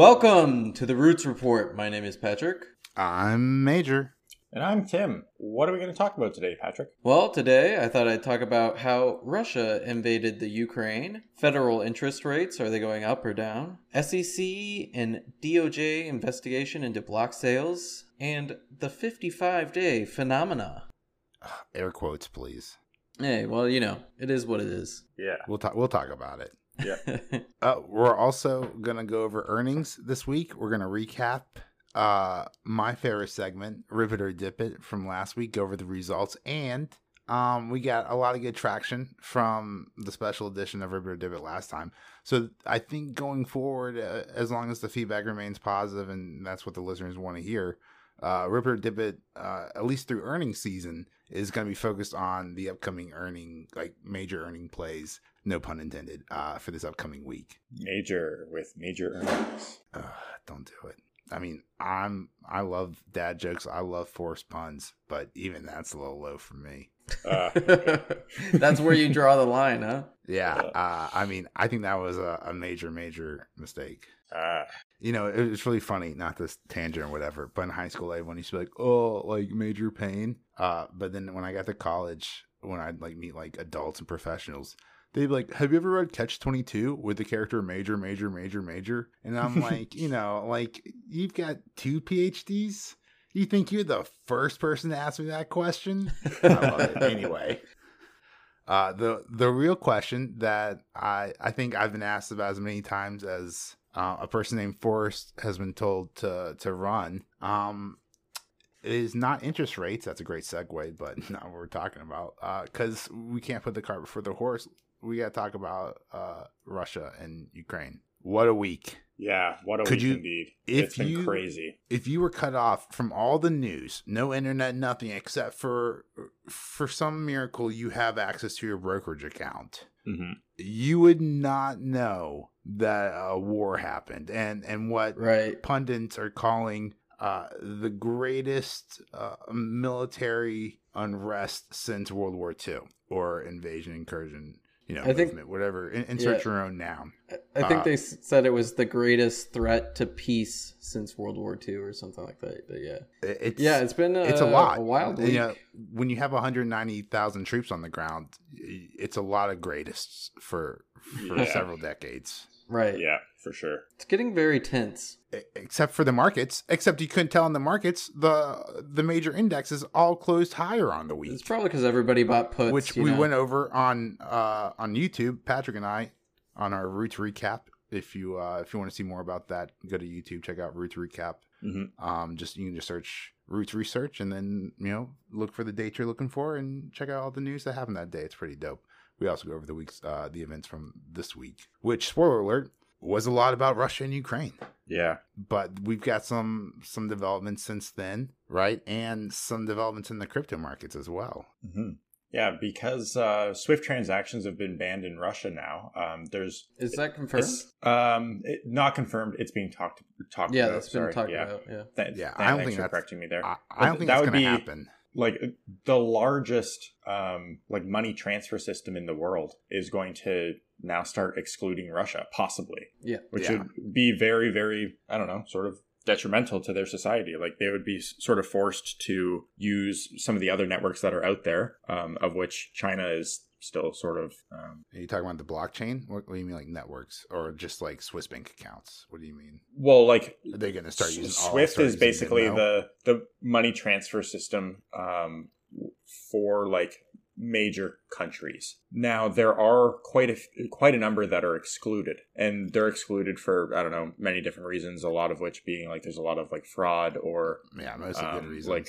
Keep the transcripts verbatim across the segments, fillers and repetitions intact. Welcome to the Roots Report. My name is Patrick. I'm Major. And I'm Tim. What are we going to talk about today, Patrick? Well, today I thought I'd talk about how Russia invaded the Ukraine. Federal interest rates, are they going up or down? S E C and D O J investigation into block sales. And the fifty-five day phenomena. Air quotes, please. Hey, well, you know, it is what it is. Yeah. We'll talk, we'll talk about it. Yeah. uh, we're also going to go over earnings this week. We're going to recap uh my favorite segment, Rivet or Dip It, from last week, go over the results, and um we got a lot of good traction from the special edition of Rivet or Dip It last time. So I think going forward, uh, as long as the feedback remains positive, and that's what the listeners want to hear, uh Rivet or Dip It, uh at least through earnings season, is going to be focused on the upcoming earning, like major earning plays, no pun intended, uh for this upcoming week. Major with major earnings. Uh, don't do it. I mean, I'm I love dad jokes. I love forced puns, but even that's a little low for me. Uh, okay. That's where you draw the line, huh? Yeah. Uh, I mean, I think that was a, a major, major mistake. Uh, you know, it was really funny, not this tangent or whatever, but in high school, everyone used to be like, oh, like major pain. Uh, but then when I got to college, when I'd like meet like adults and professionals, they'd be like, have you ever read Catch twenty-two with the character Major, Major, Major, Major? And I'm like, you know, like, you've got two P H Ds? You think you're the first person to ask me that question? I love it. Anyway, uh, the the real question that I, I think I've been asked about as many times as uh, a person named Forrest has been told to, to run um, is not interest rates. That's a great segue, but not what we're talking about, because uh, we can't put the cart before the horse. We got to talk about uh, Russia and Ukraine. What a week. Yeah, what a Could week you, indeed. If it's been you, crazy. If you were cut off from all the news, no internet, nothing, except for for some miracle you have access to your brokerage account, mm-hmm. you would not know that a war happened. And, and what right. pundits are calling uh, the greatest uh, military unrest since World War Two, or invasion, incursion. You know, I movement, think, whatever. Insert yeah, your own noun. I think uh, they said it was the greatest threat to peace since World War Two or something like that. But yeah, it's, yeah, it's been a, it's a lot. A wild week. You know, when you have one hundred ninety thousand troops on the ground, it's a lot of greatests for for yeah. several decades. Right. Yeah, for sure. It's getting very tense. Except for the markets. Except you couldn't tell in the markets, the the major indexes all closed higher on the week. It's probably because everybody bought puts. Which we know. went over on uh, on YouTube, Patrick and I, on our Roots Recap. If you uh, if you want to see more about that, go to YouTube, check out Roots Recap. Mm-hmm. Um, just you can just search Roots Research, and then you know look for the date you're looking for, and check out all the news that happened that day. It's pretty dope. We also go over the week's uh, the events from this week, which, spoiler alert, was a lot about Russia and Ukraine. Yeah. But we've got some some developments since then, right? And some developments in the crypto markets as well. Mm-hmm. Yeah, because uh, SWIFT transactions have been banned in Russia now. Um, there's Is that confirmed? Um, it, not confirmed. It's being talked, talked yeah, about. Yeah, it's been talked yeah. about. Yeah, Th- yeah I don't thanks think for that's, correcting me there. I, I don't think that that's going to happen. Like the largest um, like money transfer system in the world is going to now start excluding Russia, possibly. Yeah. Which yeah. would be very, very, I don't know, sort of detrimental to their society. Like they would be sort of forced to use some of the other networks that are out there, um, of which China is still sort of. Um, Are you talking about the blockchain? What, what do you mean, like networks, or just like Swiss bank accousts? What do you mean? Well, like are they going to start using SWIFT all is basically the the money transfer system um, for like major countries. Now there are quite a quite a number that are excluded, and they're excluded for I don't know many different reasons. A lot of which being like there's a lot of like fraud or yeah, mostly um, good reasons. Like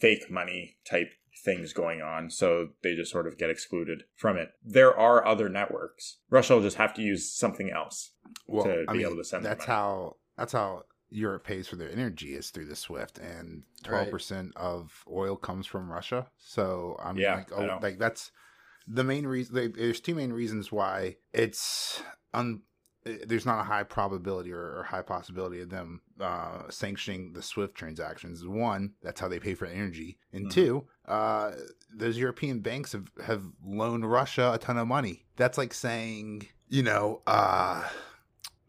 fake money type things going on, so they just sort of get excluded from it. There are other networks. Russia will just have to use something else well, to I be mean, able to send that's their money. how that's how Europe pays for their energy, is through the SWIFT, and twelve percent right. of oil comes from Russia. So I'm yeah, like, oh, like that's the main reason. Like, there's two main reasons why it's un. There's not a high probability or, or high possibility of them uh, sanctioning the SWIFT transactions. One, that's how they pay for energy. And mm-hmm. two, uh, those European banks have, have loaned Russia a ton of money. That's like saying, you know, uh,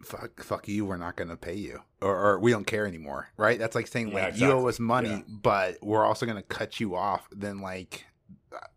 fuck, fuck you, we're not going to pay you, or, or we don't care anymore, right? That's like saying, yeah, like, exactly. you owe us money, yeah. but we're also going to cut you off. Then, like,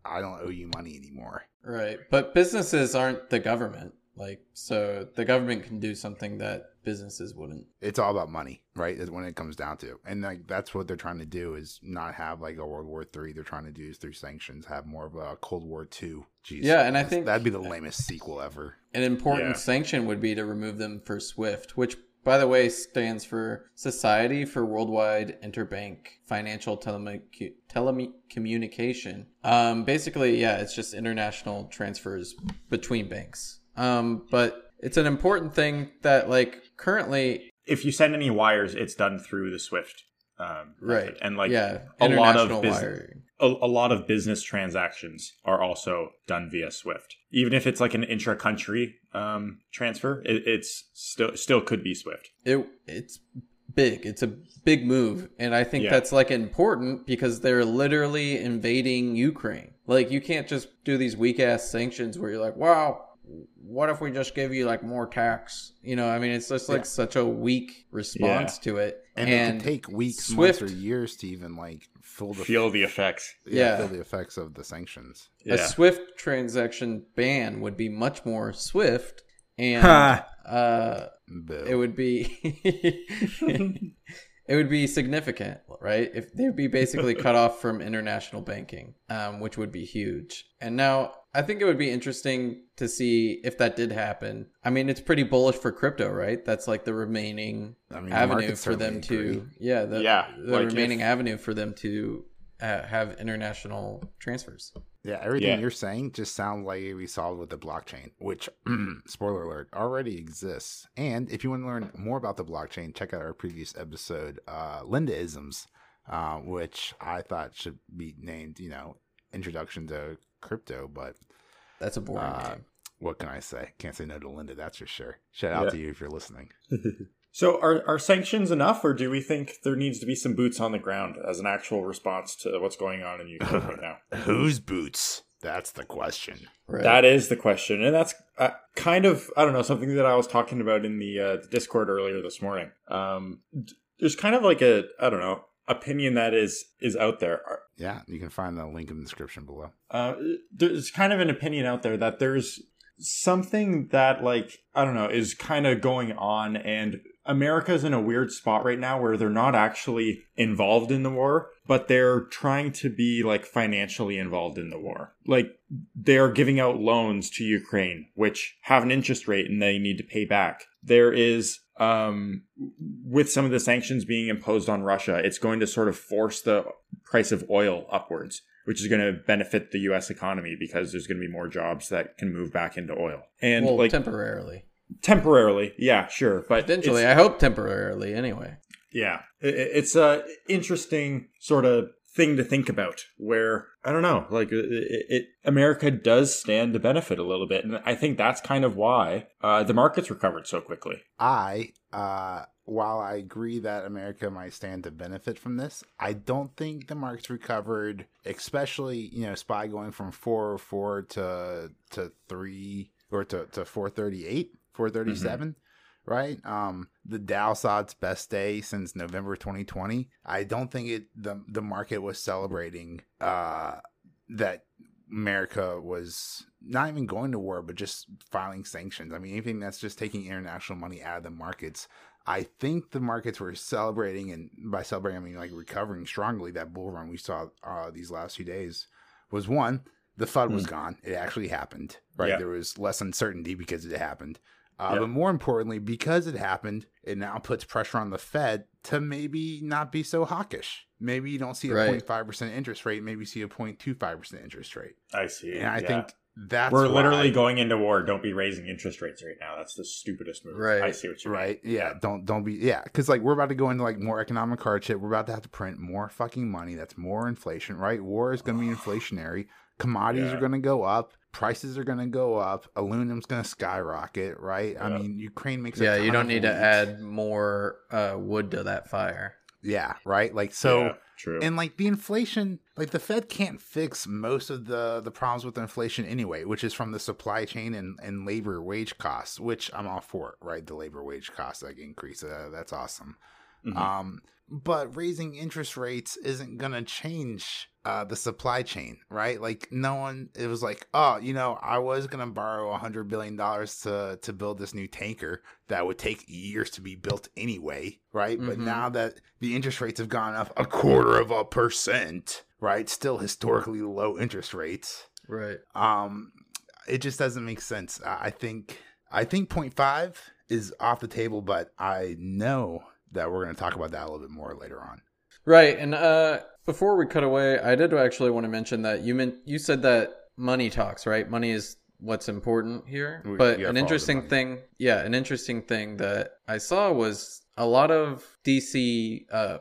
I don't owe you money anymore. Right. But businesses aren't the government. Like, so the government can do something that businesses wouldn't. It's all about money, right? Is when it comes down to. And like, that's what they're trying to do, is not have like a World War Three. They're trying to do is through sanctions, have more of a Cold War Two. Jeez, yeah, and I think that'd be the lamest sequel ever. An important yeah. sanction would be to remove them for SWIFT, which, by the way, stands for Society for Worldwide Interbank Financial Telecommunication. Telem- um, basically, yeah, it's just international transfers between banks. Um, but it's an important thing that, like, currently, if you send any wires, it's done through the SWIFT, um, right? Method. And like, yeah, a lot of business, a, a lot of business transactions are also done via SWIFT. Even if it's like an intra-country um, transfer, it, it's still still could be SWIFT. It it's big. It's a big move, and I think yeah. that's like important because they're literally invading Ukraine. Like, you can't just do these weak ass sanctions where you're like, wow. what if we just give you like more tax? You know, I mean, it's just like yeah. such a weak response yeah. to it. And, and it can take weeks, SWIFT, months, or years to even like feel the, feel the effects. Yeah, yeah. Feel the effects of the sanctions. Yeah. A SWIFT transaction ban would be much more swift, and uh, it would be, it would be significant, right? If they'd be basically cut off from international banking, um, which would be huge. And now, I think it would be interesting to see if that did happen. I mean, it's pretty bullish for crypto, right? That's like the remaining I mean, avenue for them to, yeah, the, yeah, the like remaining if, avenue for them to uh, have international transfers. Yeah, everything yeah. you're saying just sounds like it would be solved with the blockchain, which, spoiler alert, already exists. And if you want to learn more about the blockchain, check out our previous episode, uh, Linda-isms, uh, which I thought should be named, you know, Introduction to Crypto, but that's a boring uh, name. What can I say? Can't say no to Linda, that's for sure. Shout out yeah. to you if you're listening. So are, are sanctions enough, or do we think there needs to be some boots on the ground as an actual response to what's going on in Ukraine right now? Whose boots? That's the question. Right. That is the question. And that's uh, kind of, I don't know, something that I was talking about in the uh, Discord earlier this morning. Um, there's kind of like a, I don't know, opinion that is is out there. Yeah, you can find the link in the description below. Uh, there's kind of an opinion out there that there's something that, like, I don't know, is kind of going on, and America's in a weird spot right now where they're not actually involved in the war, but they're trying to be like financially involved in the war. Like, they're giving out loans to Ukraine, which have an interest rate and they need to pay back. There is, um, with some of the sanctions being imposed on Russia, it's going to sort of force the price of oil upwards, which is going to benefit the U S economy because there's going to be more jobs that can move back into oil. And well, like temporarily. Temporarily, yeah, sure, but potentially, I hope temporarily. Anyway, yeah, it's a interesting sort of thing to think about. Where I don't know, like it, it America does stand to benefit a little bit, and I think that's kind of why uh, the markets recovered so quickly. I, uh, while I agree that America might stand to benefit from this, I don't think the markets recovered, especially you know, S P Y going from four oh four to to three or to to four thirty-eight. four thirty-seven, mm-hmm. right? Um, the Dow saw its best day since November twenty twenty. I don't think it the the market was celebrating uh, that America was not even going to war, but just filing sanctions. I mean, anything that's just taking international money out of the markets. I think the markets were celebrating, and by celebrating, I mean like recovering strongly. That bull run we saw uh, these last few days was one. The F U D mm-hmm. was gone. It actually happened, right? Yeah. There was less uncertainty because it happened. Uh, yep. But more importantly, because it happened, it now puts pressure on the Fed to maybe not be so hawkish. Maybe you don't see a right. zero point five percent interest rate. Maybe you see a zero point two five percent interest rate. I see. And I yeah. think that's We're literally why, going into war. Don't be raising interest rates right now. That's the stupidest move. Right. I see what you mean. Right. Yeah. yeah. Don't don't be. Yeah. Because like we're about to go into like more economic hardship. We're about to have to print more fucking money. That's more inflation, right? War is going to be inflationary. Commodities yeah. are going to go up. Prices are going to go up. Aluminum's going to skyrocket, right? Yep. I mean, Ukraine makes a yeah. You don't need to add more uh, wood to that fire. Yeah, right? Like, so, yeah, true. And like the inflation, like the Fed can't fix most of the, the problems with inflation anyway, which is from the supply chain and, and labor wage costs, which I'm all for, right? The labor wage costs like increase. Uh, that's awesome. Mm-hmm. Um, but raising interest rates isn't going to change uh, the supply chain, right? Like no one, it was like, oh, you know, I was going to borrow a hundred billion dollars to, to build this new tanker that would take years to be built anyway. Right. Mm-hmm. But now that the interest rates have gone up a quarter of a percent, right. Still historically low interest rates. Right. Um, it just doesn't make sense. I think, I think point five is off the table, but I know that we're going to talk about that a little bit more later on. Right. And uh, before we cut away, I did actually want to mention that you meant, you said that money talks, right? Money is what's important here. We, but an interesting thing. Yeah. An interesting thing that I saw was a lot of D C uh,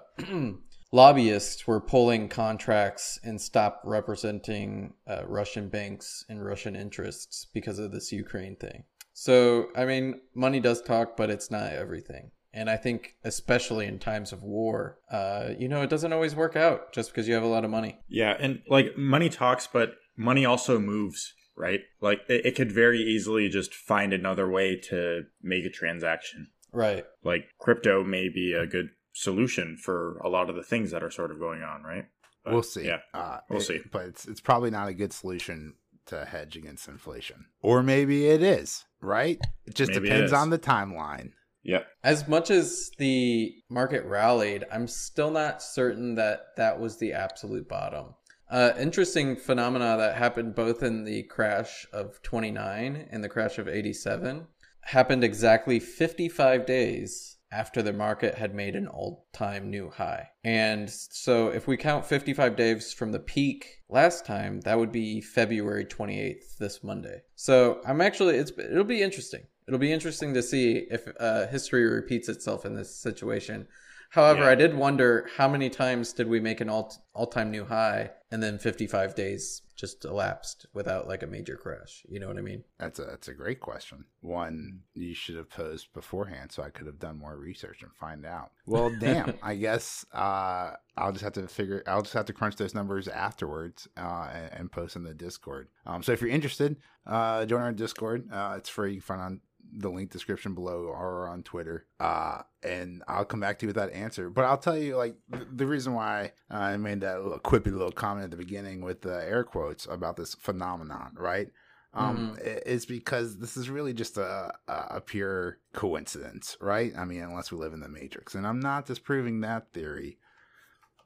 lobbyists were pulling contracts and stopped representing uh, Russian banks and Russian interests because of this Ukraine thing. So, I mean, money does talk, but it's not everything. And I think, especially in times of war, uh, you know, it doesn't always work out just because you have a lot of money. Yeah. And like money talks, but money also moves, right? Like it, it could very easily just find another way to make a transaction. Right. Like crypto may be a good solution for a lot of the things that are sort of going on, right? But, we'll see. Yeah, uh, we'll it, see. But it's, it's probably not a good solution to hedge against inflation. Or maybe it is, right? It just maybe depends it on the timeline. Yeah. As much as the market rallied, I'm still not certain that that was the absolute bottom. Uh, interesting phenomena that happened both in the crash of twenty-nine and the crash of eighty-seven happened exactly fifty-five days after the market had made an all-time new high. And so if we count fifty-five days from the peak last time, that would be February twenty-eighth, this Monday. So I'm actually, it's it'll be interesting. It'll be interesting to see if uh, history repeats itself in this situation. However, yeah. I did wonder how many times did we make an all all-time new high and then fifty-five days just elapsed without like a major crash. You know what I mean? That's a that's a great question. One you should have posed beforehand so I could have done more research and find out. Well, damn, I guess uh, I'll just have to figure I'll just have to crunch those numbers afterwards uh, and, and post in the Discord. Um, so if you're interested, uh, join our Discord. Uh, it's free. You can find on the link description below or on Twitter. Uh, and I'll come back to you with that answer. But I'll tell you, like, th- the reason why I made that little quippy little comment at the beginning with the uh, air quotes about this phenomenon, right? Um, mm-hmm. Is because this is really just a, a pure coincidence, right? I mean, unless we live in the Matrix. And I'm not disproving that theory.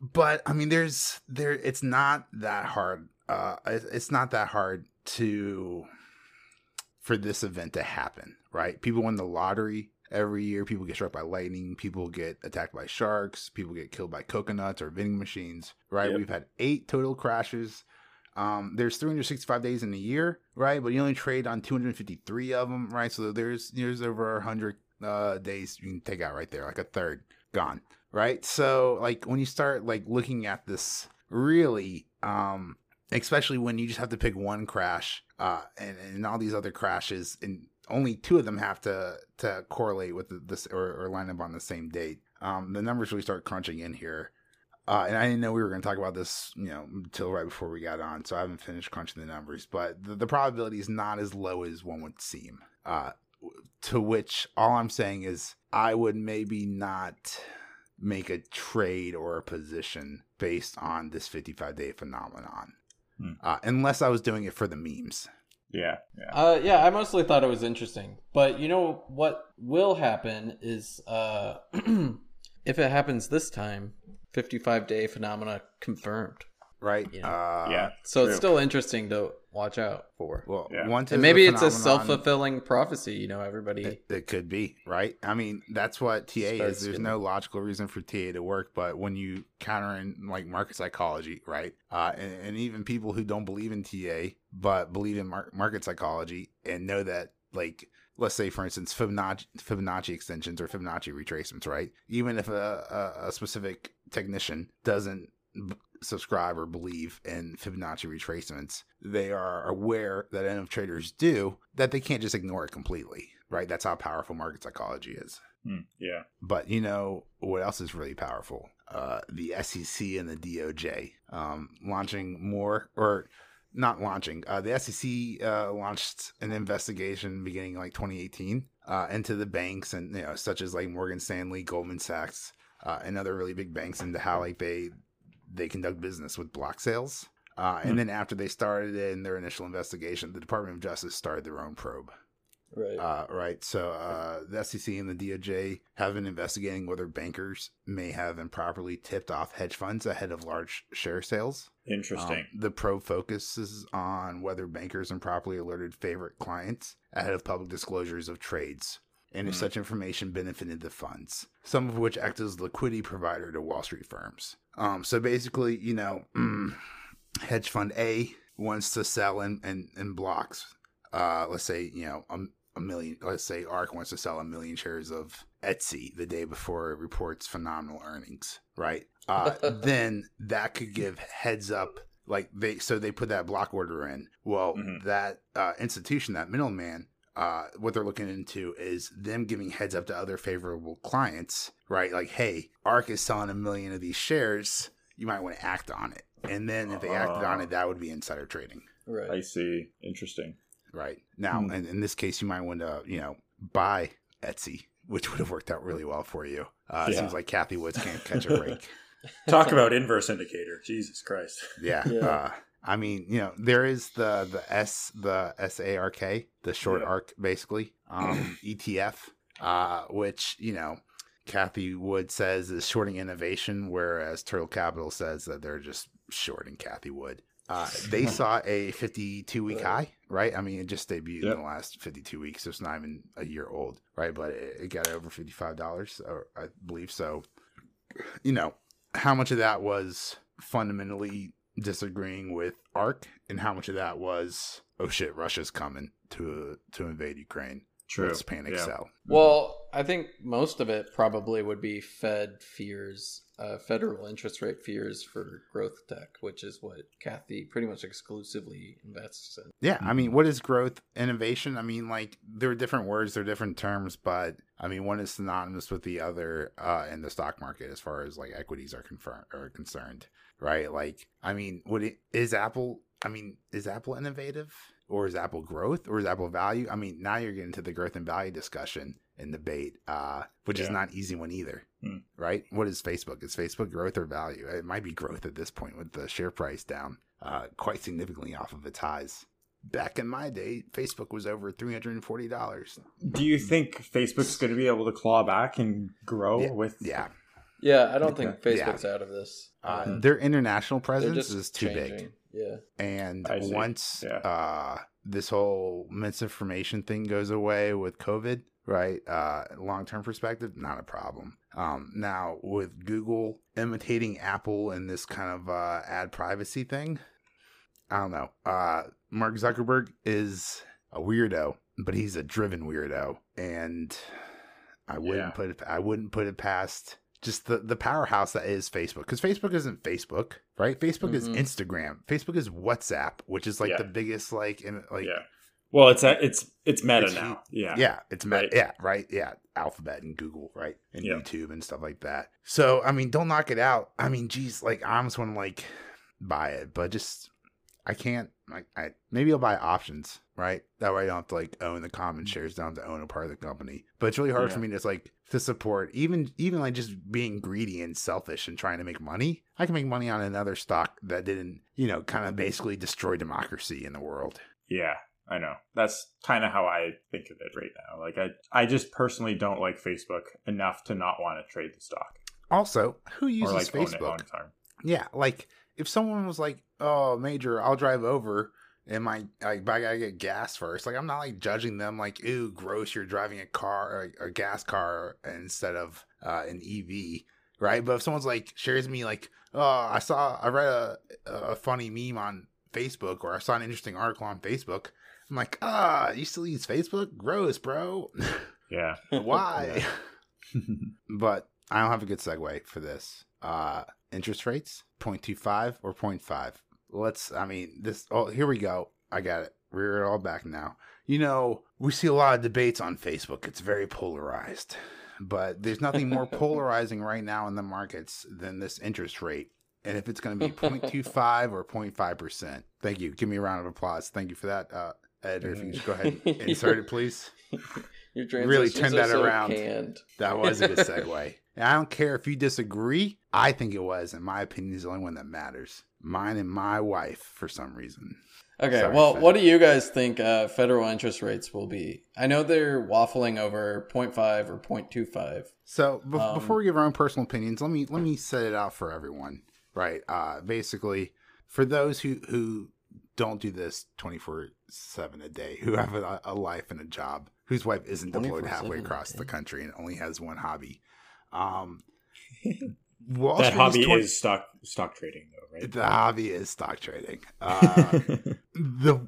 But, I mean, there's there. It's not that hard. Uh, it's not that hard to... for this event to happen, right? People win the lottery every year. People get struck by lightning. People get attacked by sharks. People get killed by coconuts or vending machines, right? Yep. We've had eight total crashes. Um, there's three hundred sixty-five days in a year, right? But you only trade on two hundred fifty-three of them, right? So there's there's over one hundred uh, days you can take out right there, like a third gone, right? So like when you start like looking at this, really, um, especially when you just have to pick one crash. Uh, and, and all these other crashes, and only two of them have to, to correlate with the, this or, or line up on the same date. Um, the numbers really start crunching in here. Uh, and I didn't know we were going to talk about this, you know, until right before we got on. So I haven't finished crunching the numbers, but the, the probability is not as low as one would seem. Uh, to which all I'm saying is I would maybe not make a trade or a position based on this fifty-five day phenomenon. Hmm. Uh, unless I was doing it for the memes. Yeah. Yeah. Uh, yeah. I mostly thought it was interesting, but you know what will happen is uh, if it happens this time, fifty-five day phenomena confirmed. Right. You know? uh, yeah. So true. It's still interesting to watch out for. Well, yeah. One, and maybe it's a self-fulfilling prophecy. You know, everybody. It, it could be, right? I mean, that's what T A is. There's no logical reason for T A to work, but when you counter in like market psychology, right? Uh, and, and even people who don't believe in T A but believe in mar- market psychology and know that, like, let's say, for instance, Fibonacci, Fibonacci extensions or Fibonacci retracements, right? Even if a, a, a specific technician doesn't b- subscribe or believe in Fibonacci retracements, they are aware that enough traders do that they can't just ignore it completely, right? That's how powerful market psychology is. Mm, yeah. But, you know, what else is really powerful? Uh, the S E C and the D O J um, launching more or not launching. Uh, the S E C uh, launched an investigation beginning like twenty eighteen uh, into the banks and, you know, such as like Morgan Stanley, Goldman Sachs uh, and other really big banks into how like they they conduct business with block sales. Uh, and mm. then after they started in their initial investigation, the Department of Justice started their own probe. Right. Uh, right. So uh, the S E C and the D O J have been investigating whether bankers may have improperly tipped off hedge funds ahead of large share sales. Interesting. Um, the probe focuses on whether bankers improperly alerted favorite clients ahead of public disclosures of trades, and if mm. such information benefited the funds, some of which act as liquidity provider to Wall Street firms. Um, so basically, you know, hedge fund A wants to sell in, in, in blocks. Uh, let's say, you know, a, a million, let's say ARK wants to sell a million shares of Etsy the day before it reports phenomenal earnings, right? Uh, then that could give heads up, like they, so they put that block order in. Well, mm-hmm. that uh, institution, that middleman, uh, what they're looking into is them giving heads up to other favorable clients, right? Like, hey, ARK is selling a million of these shares. You might want to act on it. And then if they acted on it, that would be insider trading. Right. I see. Interesting. Right. Now, mm. in, in this case, you might want to, you know, buy Etsy, which would have worked out really well for you. Uh, yeah. Seems like Cathie Wood can't catch a break. Talk about inverse indicator. Jesus Christ. Yeah. yeah. Uh, I mean, you know, there is the, the S, the S A R K, the short yeah. ARK, basically, um, E T F, uh, which, you know, Cathie Wood says is shorting innovation, whereas Turtle Capital says that they're just shorting Cathie Wood. Uh, they saw a fifty-two week high, right? I mean, it just debuted yep. in the last fifty-two weeks. So it's not even a year old, right? But it, it got over fifty-five dollars, or I believe so. You know, how much of that was fundamentally disagreeing with ARK, and how much of that was, oh shit, Russia's coming to to invade Ukraine. True. Let's panic yeah. sell. Well, I think most of it probably would be Fed fears. Uh, federal interest rate fears for growth tech, which is what Cathie pretty much exclusively invests in. Yeah, I mean, what is growth innovation? I mean, like, there are different words, there are different terms, but I mean, one is synonymous with the other uh, in the stock market as far as like equities are, confir- are concerned, right? Like, I mean, would it, is Apple, I mean, is Apple innovative? Or is Apple growth? Or is Apple value? I mean, now you're getting to the growth and value discussion and debate, uh, which yeah. is not easy one either, hmm. right? What is Facebook? Is Facebook growth or value? It might be growth at this point with the share price down uh, quite significantly off of its highs. Back in my day, Facebook was over three hundred forty dollars. Do you think Facebook's going to be able to claw back and grow yeah. with? Yeah. Yeah, I don't think Facebook's yeah. out of this. Uh, mm-hmm. Their international presence is too changing. Big. Yeah. And once yeah. uh, this whole misinformation thing goes away with COVID, right? Uh, long-term perspective, not a problem. Um, now, with Google imitating Apple in this kind of uh, ad privacy thing, I don't know. Uh, Mark Zuckerberg is a weirdo, but he's a driven weirdo. And I wouldn't yeah. put it, I wouldn't put it past... Just the, the powerhouse that is Facebook. Because Facebook isn't Facebook, right? Facebook mm-hmm. is Instagram. Facebook is WhatsApp, which is like yeah. the biggest, like... In, like yeah. Well, it's a, it's it's Meta it's, now. Yeah. Yeah. It's Meta. Right. Yeah. Right. Yeah. Alphabet and Google, right? And yeah. YouTube and stuff like that. So, I mean, don't knock it out. I mean, geez, like, I almost want to, like, buy it. But just, I can't, like, I maybe I'll buy options, right? That way I don't have to, like, own the common shares. Don't have to own a part of the company. But it's really hard yeah. for me to, like... to support, even even like just being greedy and selfish and trying to make money. I can make money on another stock that didn't, you know, kind of basically destroy democracy in the world. Yeah, I know. That's kind of how I think of it right now. Like, I, I just personally don't like Facebook enough to not want to trade the stock. Also, who uses like Facebook? Yeah, like, if someone was like, oh, Major, I'll drive over. And my, like, but I gotta get gas first. Like, I'm not like judging them like, ew, gross, you're driving a car, or a gas car instead of uh, an E V, right? But if someone's like, shares me, like, oh, I saw, I read a, a funny meme on Facebook, or I saw an interesting article on Facebook. I'm like, ah, you still use Facebook? Gross, bro. Yeah. Why? Yeah. But I don't have a good segue for this. Uh, interest rates, zero point two five or zero point five. Let's, I mean, this, oh, here we go. I got it. We're all back now. You know, we see a lot of debates on Facebook. It's very polarized. but there's nothing more polarizing right now in the markets than this interest rate. And if it's going to be zero point two five or zero point five percent. Thank you. Give me a round of applause. Thank you for that. Uh, editor, if you just go ahead and insert it, please. Your really turn that so around. Canned. That wasn't a segue. And I don't care if you disagree. I think it was, in my opinion, is the only one that matters. Mine and my wife, for some reason. Okay, Sorry, well, what do you guys think uh, federal interest rates will be? I know they're waffling over zero point five or zero point two five. So be- um, before we give our own personal opinions, let me let me set it out for everyone. Right. Uh, basically, for those who, who don't do this twenty-four seven a day, who have a, a life and a job, whose wife isn't deployed halfway across the country and only has one hobby. Um, Wall that Street hobby is, twenty- is stock stock trading, though, right? The hobby is stock trading. Uh, the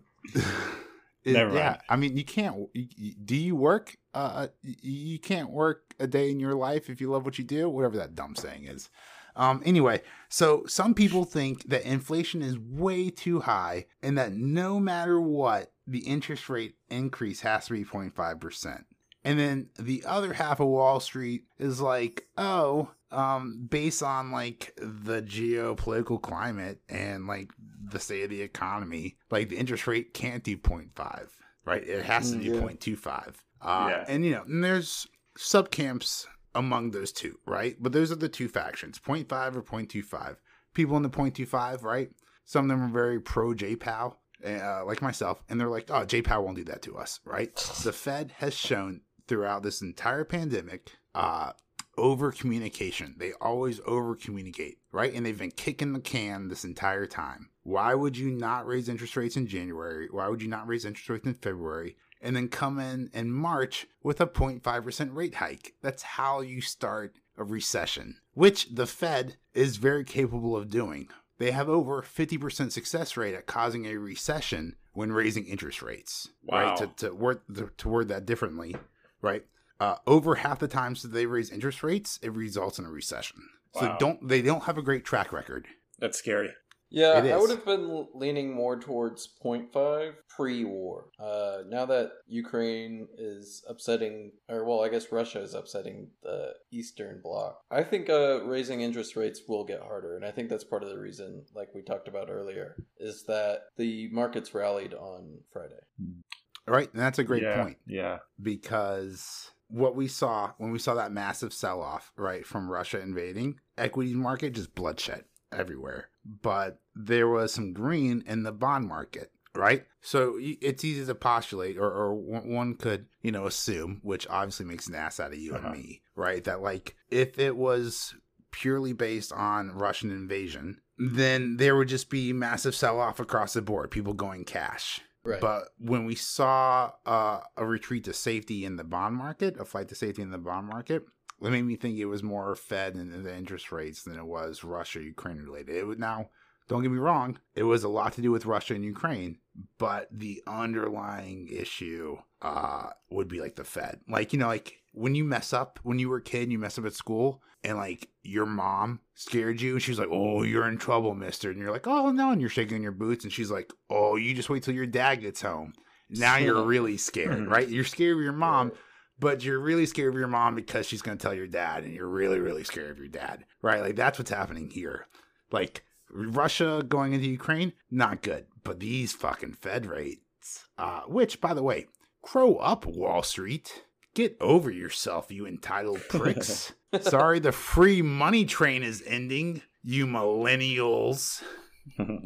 it, Never yeah, mind. I mean, you can't. You, you, do you work? Uh, you can't work a day in your life if you love what you do. Whatever that dumb saying is. Um, anyway, so some people think that inflation is way too high and that no matter what, the interest rate increase has to be zero point five percent. And then the other half of Wall Street is like, oh, um, based on like the geopolitical climate and like the state of the economy, like the interest rate can't do zero point five, right? It has to do yeah. zero point two five. Uh, yeah. And, you know, and there's subcamps among those two, right? But those are the two factions, zero point five or zero point two five. People in the zero point two five, right? Some of them are very pro J-Pow, uh, like myself, and they're like, oh, J-Pow won't do that to us, right? The Fed has shown throughout this entire pandemic uh, over-communication. They always over-communicate, right? And they've been kicking the can this entire time. Why would you not raise interest rates in January? Why would you not raise interest rates in February? And then come in in March with a zero point five percent rate hike. That's how you start a recession, which the Fed is very capable of doing. They have over fifty percent success rate at causing a recession when raising interest rates. Wow. Right? To, to, word, to, to word that differently, right? Uh, over half the times that they raise interest rates, it results in a recession. Wow. So don't they don't have a great track record. That's scary. Yeah, I would have been leaning more towards zero point five pre-war. Uh, now that Ukraine is upsetting, or well, I guess Russia is upsetting the Eastern Bloc, I think uh, raising interest rates will get harder. And I think that's part of the reason, like we talked about earlier, is that the markets rallied on Friday. Right, and that's a great yeah, point. Yeah. Because what we saw, when we saw that massive sell-off, right, from Russia invading, equity market just bloodshed everywhere. But there was some green in the bond market, right? So it's easy to postulate, or, or one could, you know, assume, which obviously makes an ass out of you uh-huh. and me, right? That like, if it was purely based on Russian invasion, then there would just be massive sell-off across the board, people going cash. Right. But when we saw uh, a retreat to safety in the bond market, a flight to safety in the bond market, it made me think it was more Fed and the interest rates than it was Russia-Ukraine related. It would, now, don't get me wrong, it was a lot to do with Russia and Ukraine, but the underlying issue uh, would be like the Fed. Like, you know, like when you mess up, when you were a kid and you mess up at school and like your mom scared you and she's like, oh, you're in trouble, mister. And you're like, oh, no. And you're shaking your boots. And she's like, oh, you just wait till your dad gets home. Now you're really scared, right? You're scared of your mom. But you're really scared of your mom because she's going to tell your dad, and you're really, really scared of your dad, right? Like, that's what's happening here. Like, Russia going into Ukraine, not good. But these fucking Fed rates, uh, which, by the way, grow up, Wall Street. Get over yourself, you entitled pricks. Sorry, the free money train is ending, you millennials,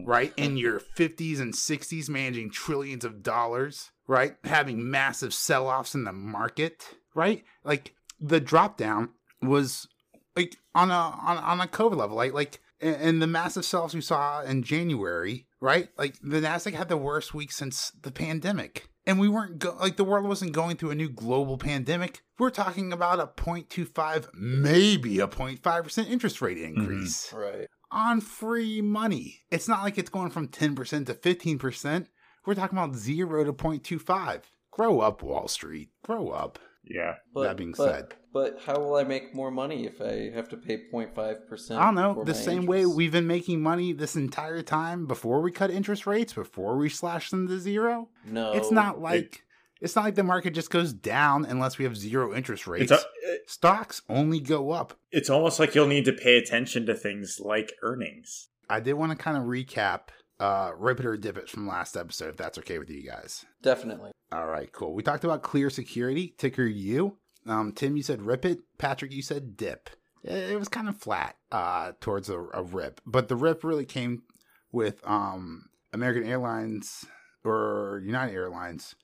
right? In your fifties and sixties, managing trillions of dollars. Right? Having massive sell-offs in the market, right? Like the drop down was like on a on, on a COVID level, like like and the massive sell-offs we saw in January, right? Like the Nasdaq had the worst week since the pandemic, and we weren't go- like the world wasn't going through a new global pandemic. We're talking about a zero point two five, maybe a zero point five percent interest rate increase, mm-hmm. right? On free money. It's not like it's going from ten percent to fifteen percent. We're talking about zero to zero point two five. Grow up, Wall Street. Grow up. Yeah. But, that being but, said. But how will I make more money if I have to pay zero point five percent? I don't know. The same interest? Way we've been making money this entire time before we cut interest rates, before we slash them to zero. No. It's not like... It, It's not like the market just goes down unless we have zero interest rates. A, it, Stocks only go up. It's almost like you'll need to pay attention to things like earnings. I did want to kind of recap uh, Rip It or Dip It from last episode, if that's okay with you guys. Definitely. All right, cool. We talked about Clear Security, ticker U. Um, Tim, you said rip it. Patrick, you said dip. It, it was kind of flat uh, towards a, a rip. But the rip really came with um, American Airlines or United Airlines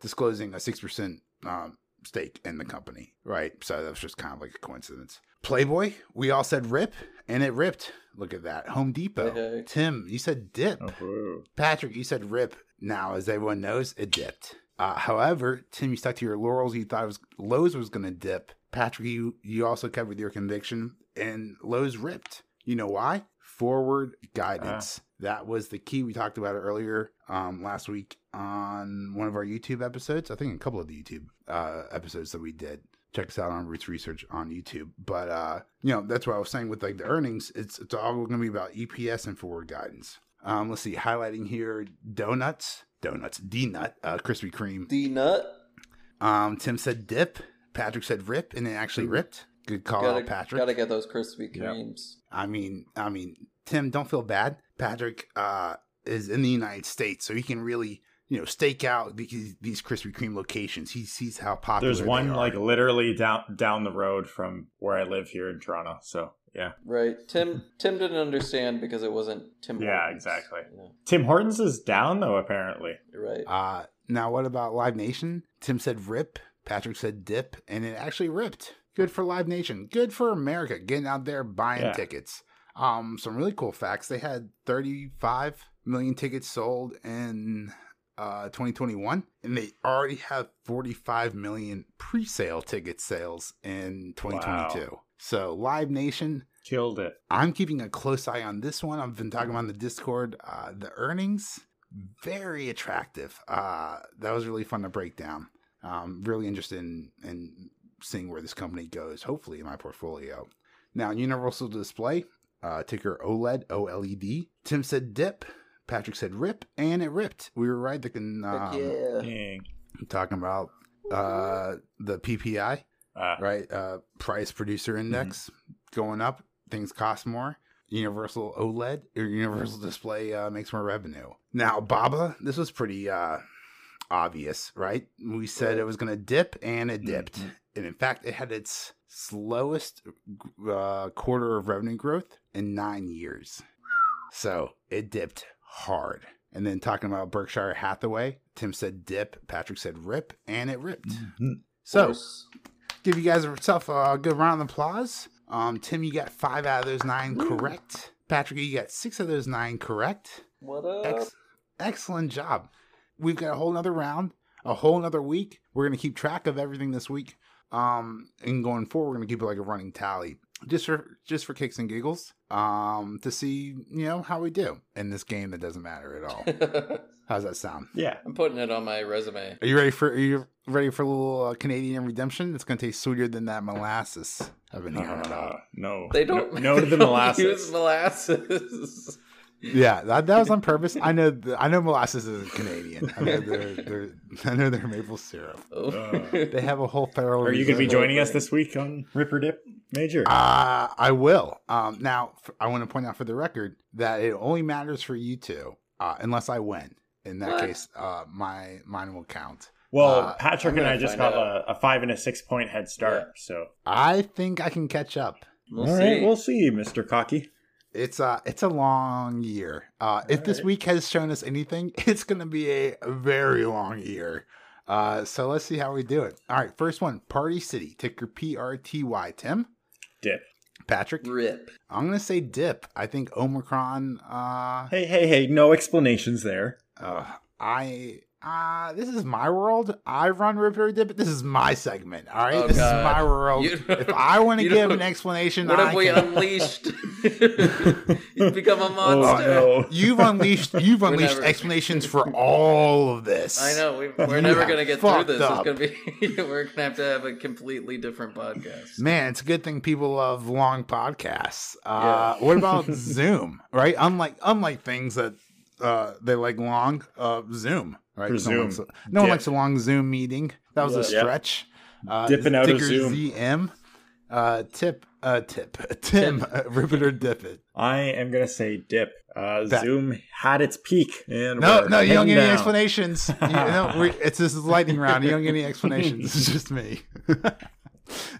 disclosing a six percent um, stake in the company, right? So that was just kind of like a coincidence. Playboy, we all said rip, and it ripped. Look at that. Home Depot. Hey, hey. Tim, you said dip. Oh, Patrick, you said rip. Now, as everyone knows, it dipped. Uh, however, Tim, you stuck to your laurels. You thought it was, Lowe's was going to dip. Patrick, you, you also kept with your conviction, and Lowe's ripped. You know why? Forward guidance. Ah. That was the key. We talked about it earlier um, last week on one of our YouTube episodes. I think a couple of the YouTube uh, episodes that we did. Check us out on Roots Research on YouTube. But, uh, you know, that's what I was saying with, like, the earnings. It's, it's all going to be about E P S and forward guidance. Um, let's see. Highlighting here, donuts. Donuts. D-nut. Uh, Krispy Kreme. D-nut. Um, Tim said dip. Patrick said rip, and it actually ripped. Good call gotta, out, Patrick. Gotta get those Krispy Kremes. Yep. I mean, I mean, Tim, don't feel bad. Patrick uh, is in the United States, so he can really, you know, stake out these, these Krispy Kreme locations. He sees how popular they are. There's one, like, literally down down the road from where I live here in Toronto, so... Yeah. Right. Tim Tim didn't understand because it wasn't Tim Hortons. Yeah, exactly. Yeah. Tim Hortons is down, though, apparently. Right. Uh, now, what about Live Nation? Tim said rip. Patrick said dip. And it actually ripped. Good for Live Nation. Good for America. Getting out there, buying yeah. tickets. Um, some really cool facts. They had thirty-five million tickets sold in uh, twenty twenty-one. And they already have forty-five million pre-sale ticket sales in twenty twenty-two. Wow. So Live Nation killed it. I'm keeping a close eye on this one. I've been talking about on the Discord. Uh, the earnings, very attractive. Uh, that was really fun to break down. Um, really interested in, in seeing where this company goes, hopefully in my portfolio. Now, Universal Display, uh, ticker OLED, O L E D. Tim said dip. Patrick said rip, and it ripped. We were right. Can, um, yeah. Dang. I'm talking about uh, the P P I. Uh, right, uh, price producer index mm-hmm. going up. Things cost more. Universal OLED or Universal Display uh, makes more revenue. Now, Baba, this was pretty uh, obvious, right? We said it was going to dip, and it dipped. Mm-hmm. And in fact, it had its slowest uh, quarter of revenue growth in nine years. So it dipped hard. And then talking about Berkshire Hathaway, Tim said dip, Patrick said rip, and it ripped. Mm-hmm. So. Give you guys yourself a good round of applause. Um, Tim, you got five out of those nine correct. Patrick, you got six of those nine correct. What up? Ex- excellent job. We've got a whole nother round, a whole nother week. We're going to keep track of everything this week. Um, and going forward, we're going to keep it like a running tally. Just for just for kicks and giggles. Um, to see, you know, how we do in this game that doesn't matter at all. How's that sound? Yeah, I'm putting it on my resume. Are you ready for are you ready for a little uh, Canadian redemption? It's going to taste sweeter than that molasses I've been hearing about. No, they don't. No, no to the molasses. Use molasses. Yeah, that, that was on purpose. I know. The, I know molasses isn't Canadian. I know they're. they're I know they're maple syrup. Oh. They have a whole federal. Are you going to be joining us this week on Rip or Dip Major? Uh, I will. Um, now I want to point out for the record that it only matters for you two, uh, unless I win. In that what? case, uh, my mine will count. Well, uh, Patrick and I just got a, a five and a six point head start, yeah. so I think I can catch up. We'll All see. right, we'll see, Mister Cocky. It's a uh, it's a long year. Uh, if right. this week has shown us anything, it's going to be a very long year. Uh, so let's see how we do it. All right, first one, Party City, ticker P R T Y. Tim, dip. Patrick, rip. I'm going to say dip. I think Omicron. Uh, hey, hey, hey! No explanations there. Uh, I, uh, this is my world. I run Rip or Dip. This is my segment. All right. Oh, this God. is my world. You, if I want to give an explanation, what I have we can. unleashed? You've become a monster. Oh, no. You've unleashed, you've we're unleashed never... explanations for all of this. I know. We've, we're you never going to get through this. Up. It's going to be, we're going to have to have a completely different podcast. Man, it's a good thing people love long podcasts. Uh, yeah. What about Zoom? Right. Unlike, unlike things that, uh, they like long uh, Zoom, right? No, Zoom. One likes, no one likes a long Zoom meeting. That was yeah. a stretch. Yeah. Uh, Dipping out of Zoom. Z M. Uh, tip, uh, tip, Tim, tip. Uh, rip it or dip it. I am going to say dip. Uh, that. Zoom had its peak. And no, no, you don't get any explanations. you know, we, it's this is lightning round. You don't get any explanations. It's just me.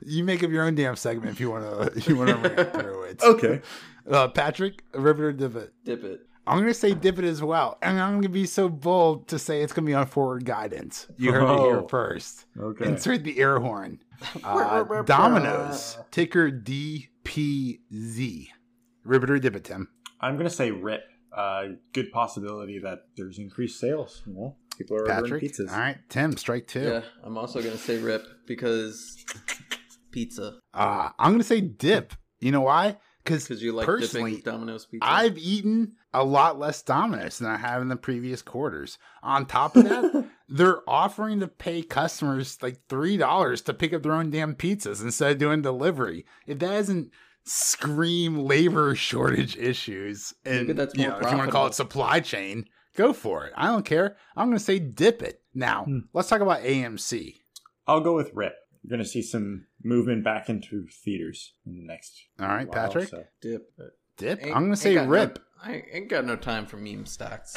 You make up your own damn segment if you want to. You want to through it. Okay. Uh, Patrick, rip it or dip it. Dip it. I'm going to say dip it as well. And I'm going to be so bold to say it's going to be on forward guidance. You heard oh. me here first. Okay. Insert the air horn. Uh, Domino's, ticker D P Z. Rip it or dip it, Tim. I'm going to say rip. Uh, good possibility that there's increased sales. You know, people are Patrick, ordering pizzas. All right, Tim, strike two. Yeah, I'm also going to say rip because pizza. Uh, I'm going to say dip. You know why? Because you like personally, dipping Domino's pizza. I've eaten a lot less Domino's than I have in the previous quarters. On top of that, they're offering to pay customers like three dollars to pick up their own damn pizzas instead of doing delivery. If that isn't scream labor shortage issues, and you know, if you want to call it supply chain, go for it. I don't care. I'm going to say dip it. Now, hmm. let's talk about A M C. I'll go with rip. You're going to see some movement back into theaters in the next. All right, while, Patrick. So. Dip. Dip? Ain't, I'm going to say rip. No, I ain't got no time for meme stocks.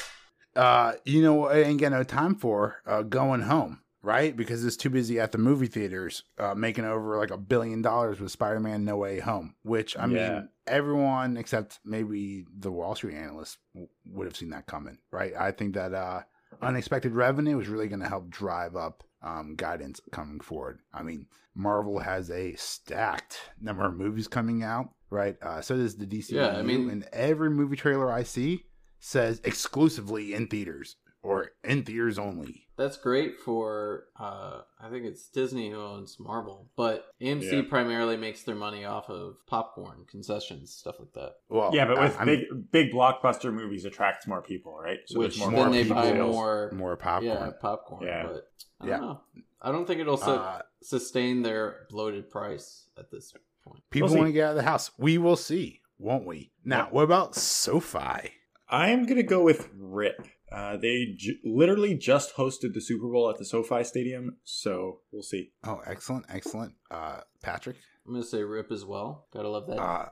Uh, you know what I ain't got no time for? Uh, going home, right? Because it's too busy at the movie theaters uh, making over like a billion dollars with Spider-Man No Way Home, which, I mean, yeah. everyone except maybe the Wall Street analysts would have seen that coming, right? I think that uh, unexpected revenue is really going to help drive up Um, guidance coming forward. I mean, Marvel has a stacked number of movies coming out, right? Uh, so does the D C. Yeah, I mean, and every movie trailer I see says exclusively in theaters or in theaters only. That's great for, uh, I think it's Disney who owns Marvel, but A M C yeah. primarily makes their money off of popcorn, concessions, stuff like that. Well, yeah, but with I, big I mean, big blockbuster movies attracts more people, right? So which more then they buy more, more popcorn. Yeah, popcorn, yeah. but... I don't yeah. know. I don't think it'll su- uh, sustain their bloated price at this point. People we'll want to get out of the house. We will see, won't we? Now, yeah. what about SoFi? I'm going to go with rip. Uh, they j- literally just hosted the Super Bowl at the SoFi Stadium, so we'll see. Oh, excellent, excellent. Uh, Patrick? I'm going to say rip as well. Gotta love that. Uh,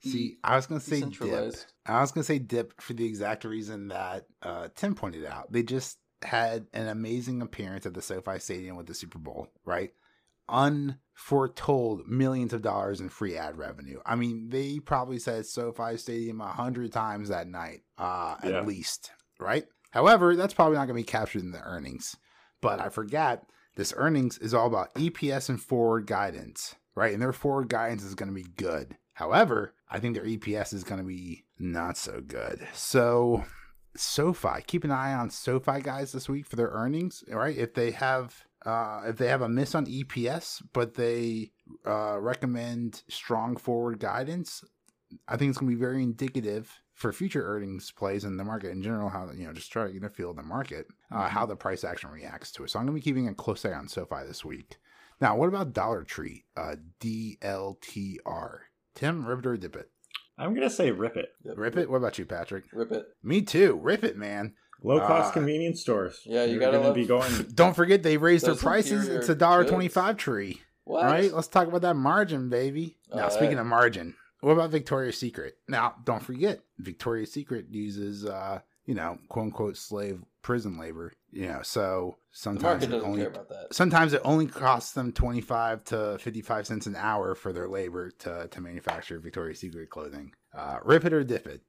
see, I was going to say dip. I was going to say dip for the exact reason that uh, Tim pointed out. They just... had an amazing appearance at the SoFi Stadium with the Super Bowl, right? Unforetold millions of dollars in free ad revenue. I mean, they probably said SoFi Stadium a hundred times that night, uh, at yeah. least, right? However, that's probably not going to be captured in the earnings. But I forgot, this earnings is all about E P S and forward guidance, right? And their forward guidance is going to be good. However, I think their E P S is going to be not so good. So... SoFi, keep an eye on SoFi guys this week for their earnings, right? If they have uh if they have a miss on E P S but they uh recommend strong forward guidance, I think it's gonna be very indicative for future earnings plays in the market in general, how, you know, just try to get a feel of the market, uh mm-hmm. how the price action reacts to it. So I'm gonna be keeping a close eye on SoFi this week. Now, what about Dollar Tree? uh D L T R. Tim, rip it or dip it? I'm going to say rip it. Yep. Rip it? What about you, Patrick? Rip it. Me too. Rip it, man. Low-cost uh, convenience stores. Yeah, you got to be going. Don't forget they raised their prices. It's a one dollar twenty-five tree. What? All right, let's talk about that margin, baby. Now, All speaking right. of margin, what about Victoria's Secret? Now, don't forget, Victoria's Secret uses, uh, you know, quote-unquote slave prison labor. You know, so sometimes it only, sometimes it only costs them twenty-five to fifty-five cents an hour for their labor to, to manufacture Victoria's Secret clothing. Uh, rip it or dip it?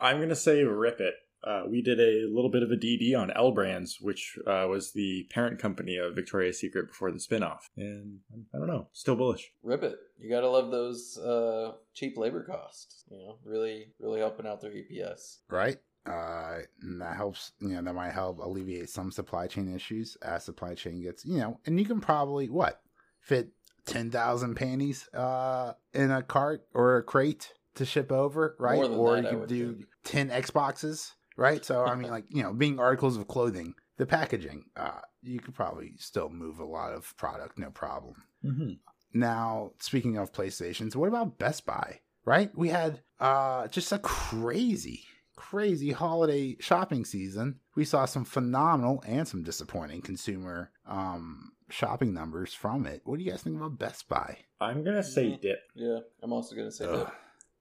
I'm going to say rip it. Uh, we did a little bit of a D D on L Brands, which uh, was the parent company of Victoria's Secret before the spinoff. And I don't know, still bullish. Rip it. You got to love those uh, cheap labor costs, you know, really, really helping out their E P S. Right. Uh, and that helps, you know, that might help alleviate some supply chain issues as supply chain gets, you know, and you can probably, what, fit ten thousand panties uh, in a cart or a crate to ship over, right? Or that, you could do think. ten Xboxes, right? So, I mean, like, you know, being articles of clothing, the packaging, uh, you could probably still move a lot of product, no problem. Mm-hmm. Now, speaking of PlayStations, what about Best Buy, right? We had uh, just a crazy... crazy holiday shopping season, we saw some phenomenal and some disappointing consumer um shopping numbers from it. What do you guys think about Best Buy? I'm gonna say mm-hmm. dip. Yeah, I'm also gonna say Ugh. dip.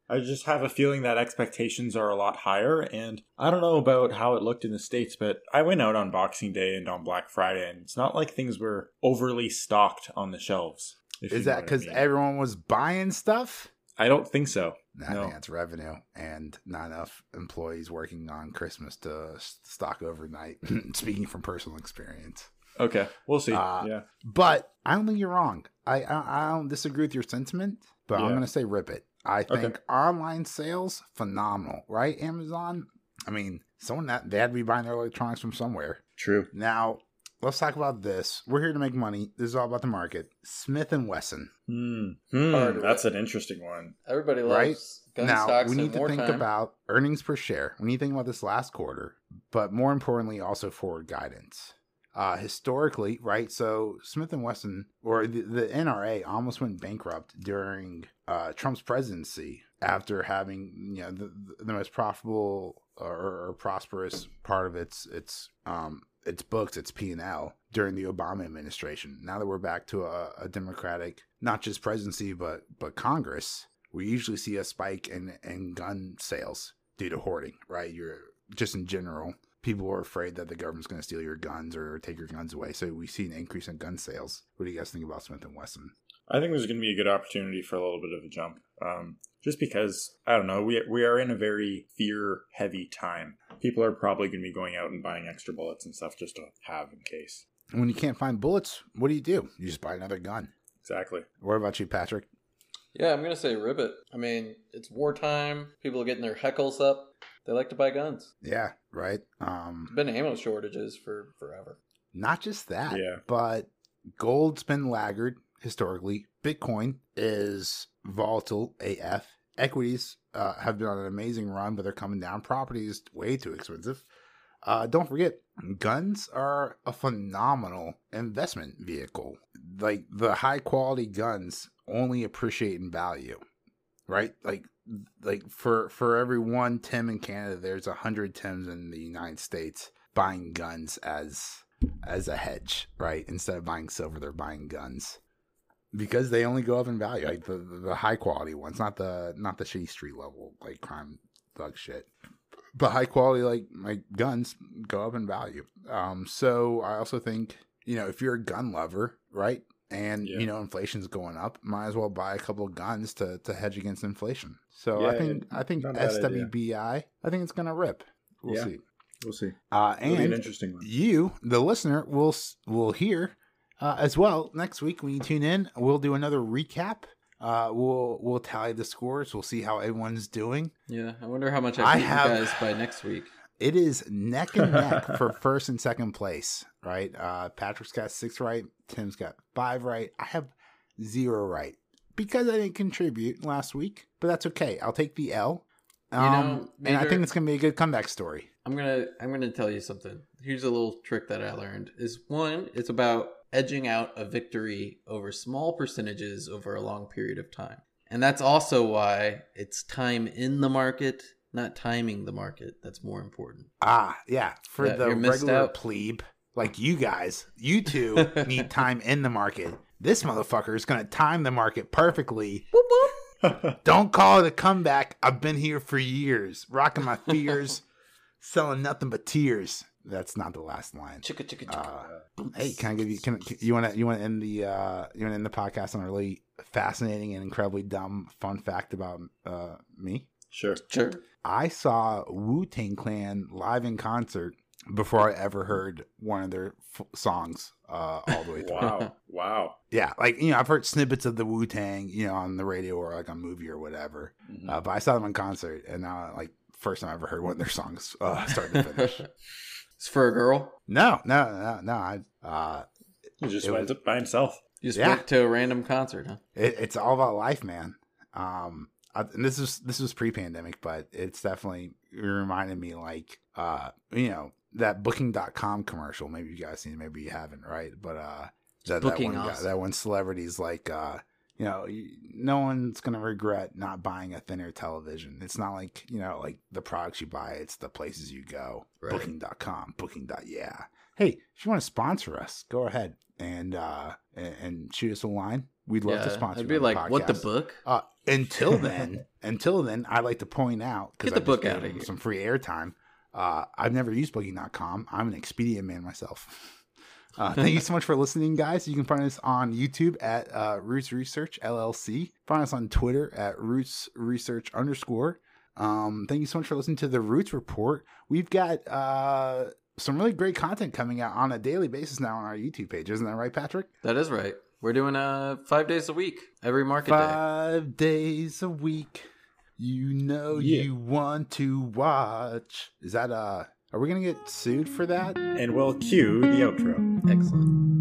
I just have a feeling that expectations are a lot higher, and I don't know about how it looked in the States, but I went out on Boxing Day and on Black Friday, and it's not like things were overly stocked on the shelves. Is that because I mean. everyone was buying stuff? I don't think so. I no. think that's revenue and not enough employees working on Christmas to stock overnight. Speaking from personal experience. Okay, we'll see. Uh, yeah, but I don't think you're wrong. I I, I don't disagree with your sentiment, but yeah. I'm gonna say rip it. I think okay. online sales, phenomenal, right? Amazon. I mean, someone that they had to be buying their electronics from somewhere. True. Now let's talk about this. We're here to make money. This is all about the market. Smith and Wesson. Mm. Mm, that's an interesting one. Everybody loves gun stocks. Right? Now we need to think about earnings per share. We need to think about this last quarter, but more importantly, also forward guidance. Uh, historically, right? So Smith and Wesson, or the, the N R A, almost went bankrupt during uh, Trump's presidency after having, you know, the, the most profitable or, or prosperous part of its its um its books, its P and L during the Obama administration. Now that we're back to a, a Democratic, not just presidency but but Congress, we usually see a spike in in gun sales due to hoarding, right? You're just in general. People are afraid that the government's going to steal your guns or take your guns away. So we see an increase in gun sales. What do you guys think about Smith and Wesson? I think there's going to be a good opportunity for a little bit of a jump. Um, just because, I don't know, we we are in a very fear-heavy time. People are probably going to be going out and buying extra bullets and stuff just to have in case. And when you can't find bullets, what do you do? You just buy another gun. Exactly. What about you, Patrick? Yeah, I'm going to say ribbit. I mean, it's wartime. People are getting their heckles up. They like to buy guns. Yeah, right. Um, There's been ammo shortages for forever. Not just that, yeah. but gold's been laggard historically. Bitcoin is volatile A F. Equities uh, have been on an amazing run, but they're coming down. Property is way too expensive. Uh, don't forget, guns are a phenomenal investment vehicle. Like the high quality guns only appreciate in value, right? Like. Like for for every one Tim in Canada, there's a hundred Tims in the United States buying guns as as a hedge, right? Instead of buying silver, they're buying guns because they only go up in value. Like the, the high quality ones, not the not the shitty street level like crime thug shit, but high quality like like guns go up in value. Um, so I also think you know if you're a gun lover, right? And, yeah. you know, inflation's going up. Might as well buy a couple of guns to, to hedge against inflation. So yeah, I think I think S W B I, I think it's going to rip. We'll yeah. see. We'll see. Uh, and an interesting one. You, the listener, will, will hear uh, as well. Next week when you tune in, we'll do another recap. Uh, we'll we'll tally the scores. We'll see how everyone's doing. Yeah, I wonder how much I, I have you guys by next week. It is neck and neck for first and second place, right? Uh, Patrick's got six right. Tim's got five right. I have zero right because I didn't contribute last week, but that's okay. I'll take the L. Um, you know, Major, and I think it's going to be a good comeback story. I'm going to I'm gonna tell you something. Here's a little trick that I learned is one, it's about edging out a victory over small percentages over a long period of time. And that's also why it's time in the market, not timing the market. That's more important. Ah, yeah. For yeah, the regular out. plebe. Like you guys, you two need time in the market. This motherfucker is going to time the market perfectly. Boop, boop. Don't call it a comeback. I've been here for years, rocking my fears, selling nothing but tears. That's not the last line. Chicka, chicka, chicka. Uh, hey, can I give you? Can you want to? You want to end the? Uh, you want to end the podcast on a really fascinating and incredibly dumb fun fact about uh, me? Sure, sure. I saw Wu-Tang Clan live in concert before I ever heard one of their f- songs uh, all the way through. Wow. Wow. Yeah. Like, you know, I've heard snippets of the Wu-Tang, you know, on the radio or like a movie or whatever. Mm-hmm. Uh, but I saw them in concert and now, like, first time I ever heard one of their songs uh, start to finish. It's for a girl? No, no, no, no. I, uh, he just went was, by himself. You just yeah. went to a random concert, huh? It, it's all about life, man. Um, I, and this was, this was pre-pandemic, but it's definitely it reminded me, like, uh, you know, that Booking dot com commercial, maybe you guys seen it, maybe you haven't, right? But uh, that, that, one guy, that one celebrity's like, uh, you know, no one's going to regret not buying a thinner television. It's not like, you know, like the products you buy, it's the places you go. Right. Booking dot com, Booking. Yeah. Hey, if you want to sponsor us, go ahead and uh, and shoot us a line. We'd love yeah, to sponsor you. I'd be like, podcast. What the book? Uh, until then, until then, I'd like to point out, because I've got some free airtime. Uh, I've never used Booking dot com. I'm an Expedia man myself. Uh, thank you so much for listening, guys. You can find us on YouTube at uh, Roots Research, L L C. Find us on Twitter at Roots Research underscore. Um, thank you so much for listening to the Roots Report. We've got uh, some really great content coming out on a daily basis now on our YouTube page. Isn't that right, Patrick? That is right. We're doing uh, five days a week, every market five day. Five days a week. You know yeah. you want to watch. Is that a... Uh, Are we going to get sued for that? And we'll cue the outro. Excellent.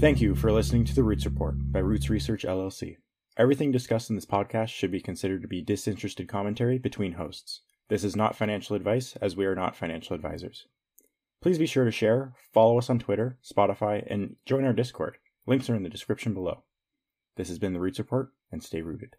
Thank you for listening to The Roots Report by Roots Research, L L C. Everything discussed in this podcast should be considered to be disinterested commentary between hosts. This is not financial advice, as we are not financial advisors. Please be sure to share, follow us on Twitter, Spotify, and join our Discord. Links are in the description below. This has been The Roots Report, and stay rooted.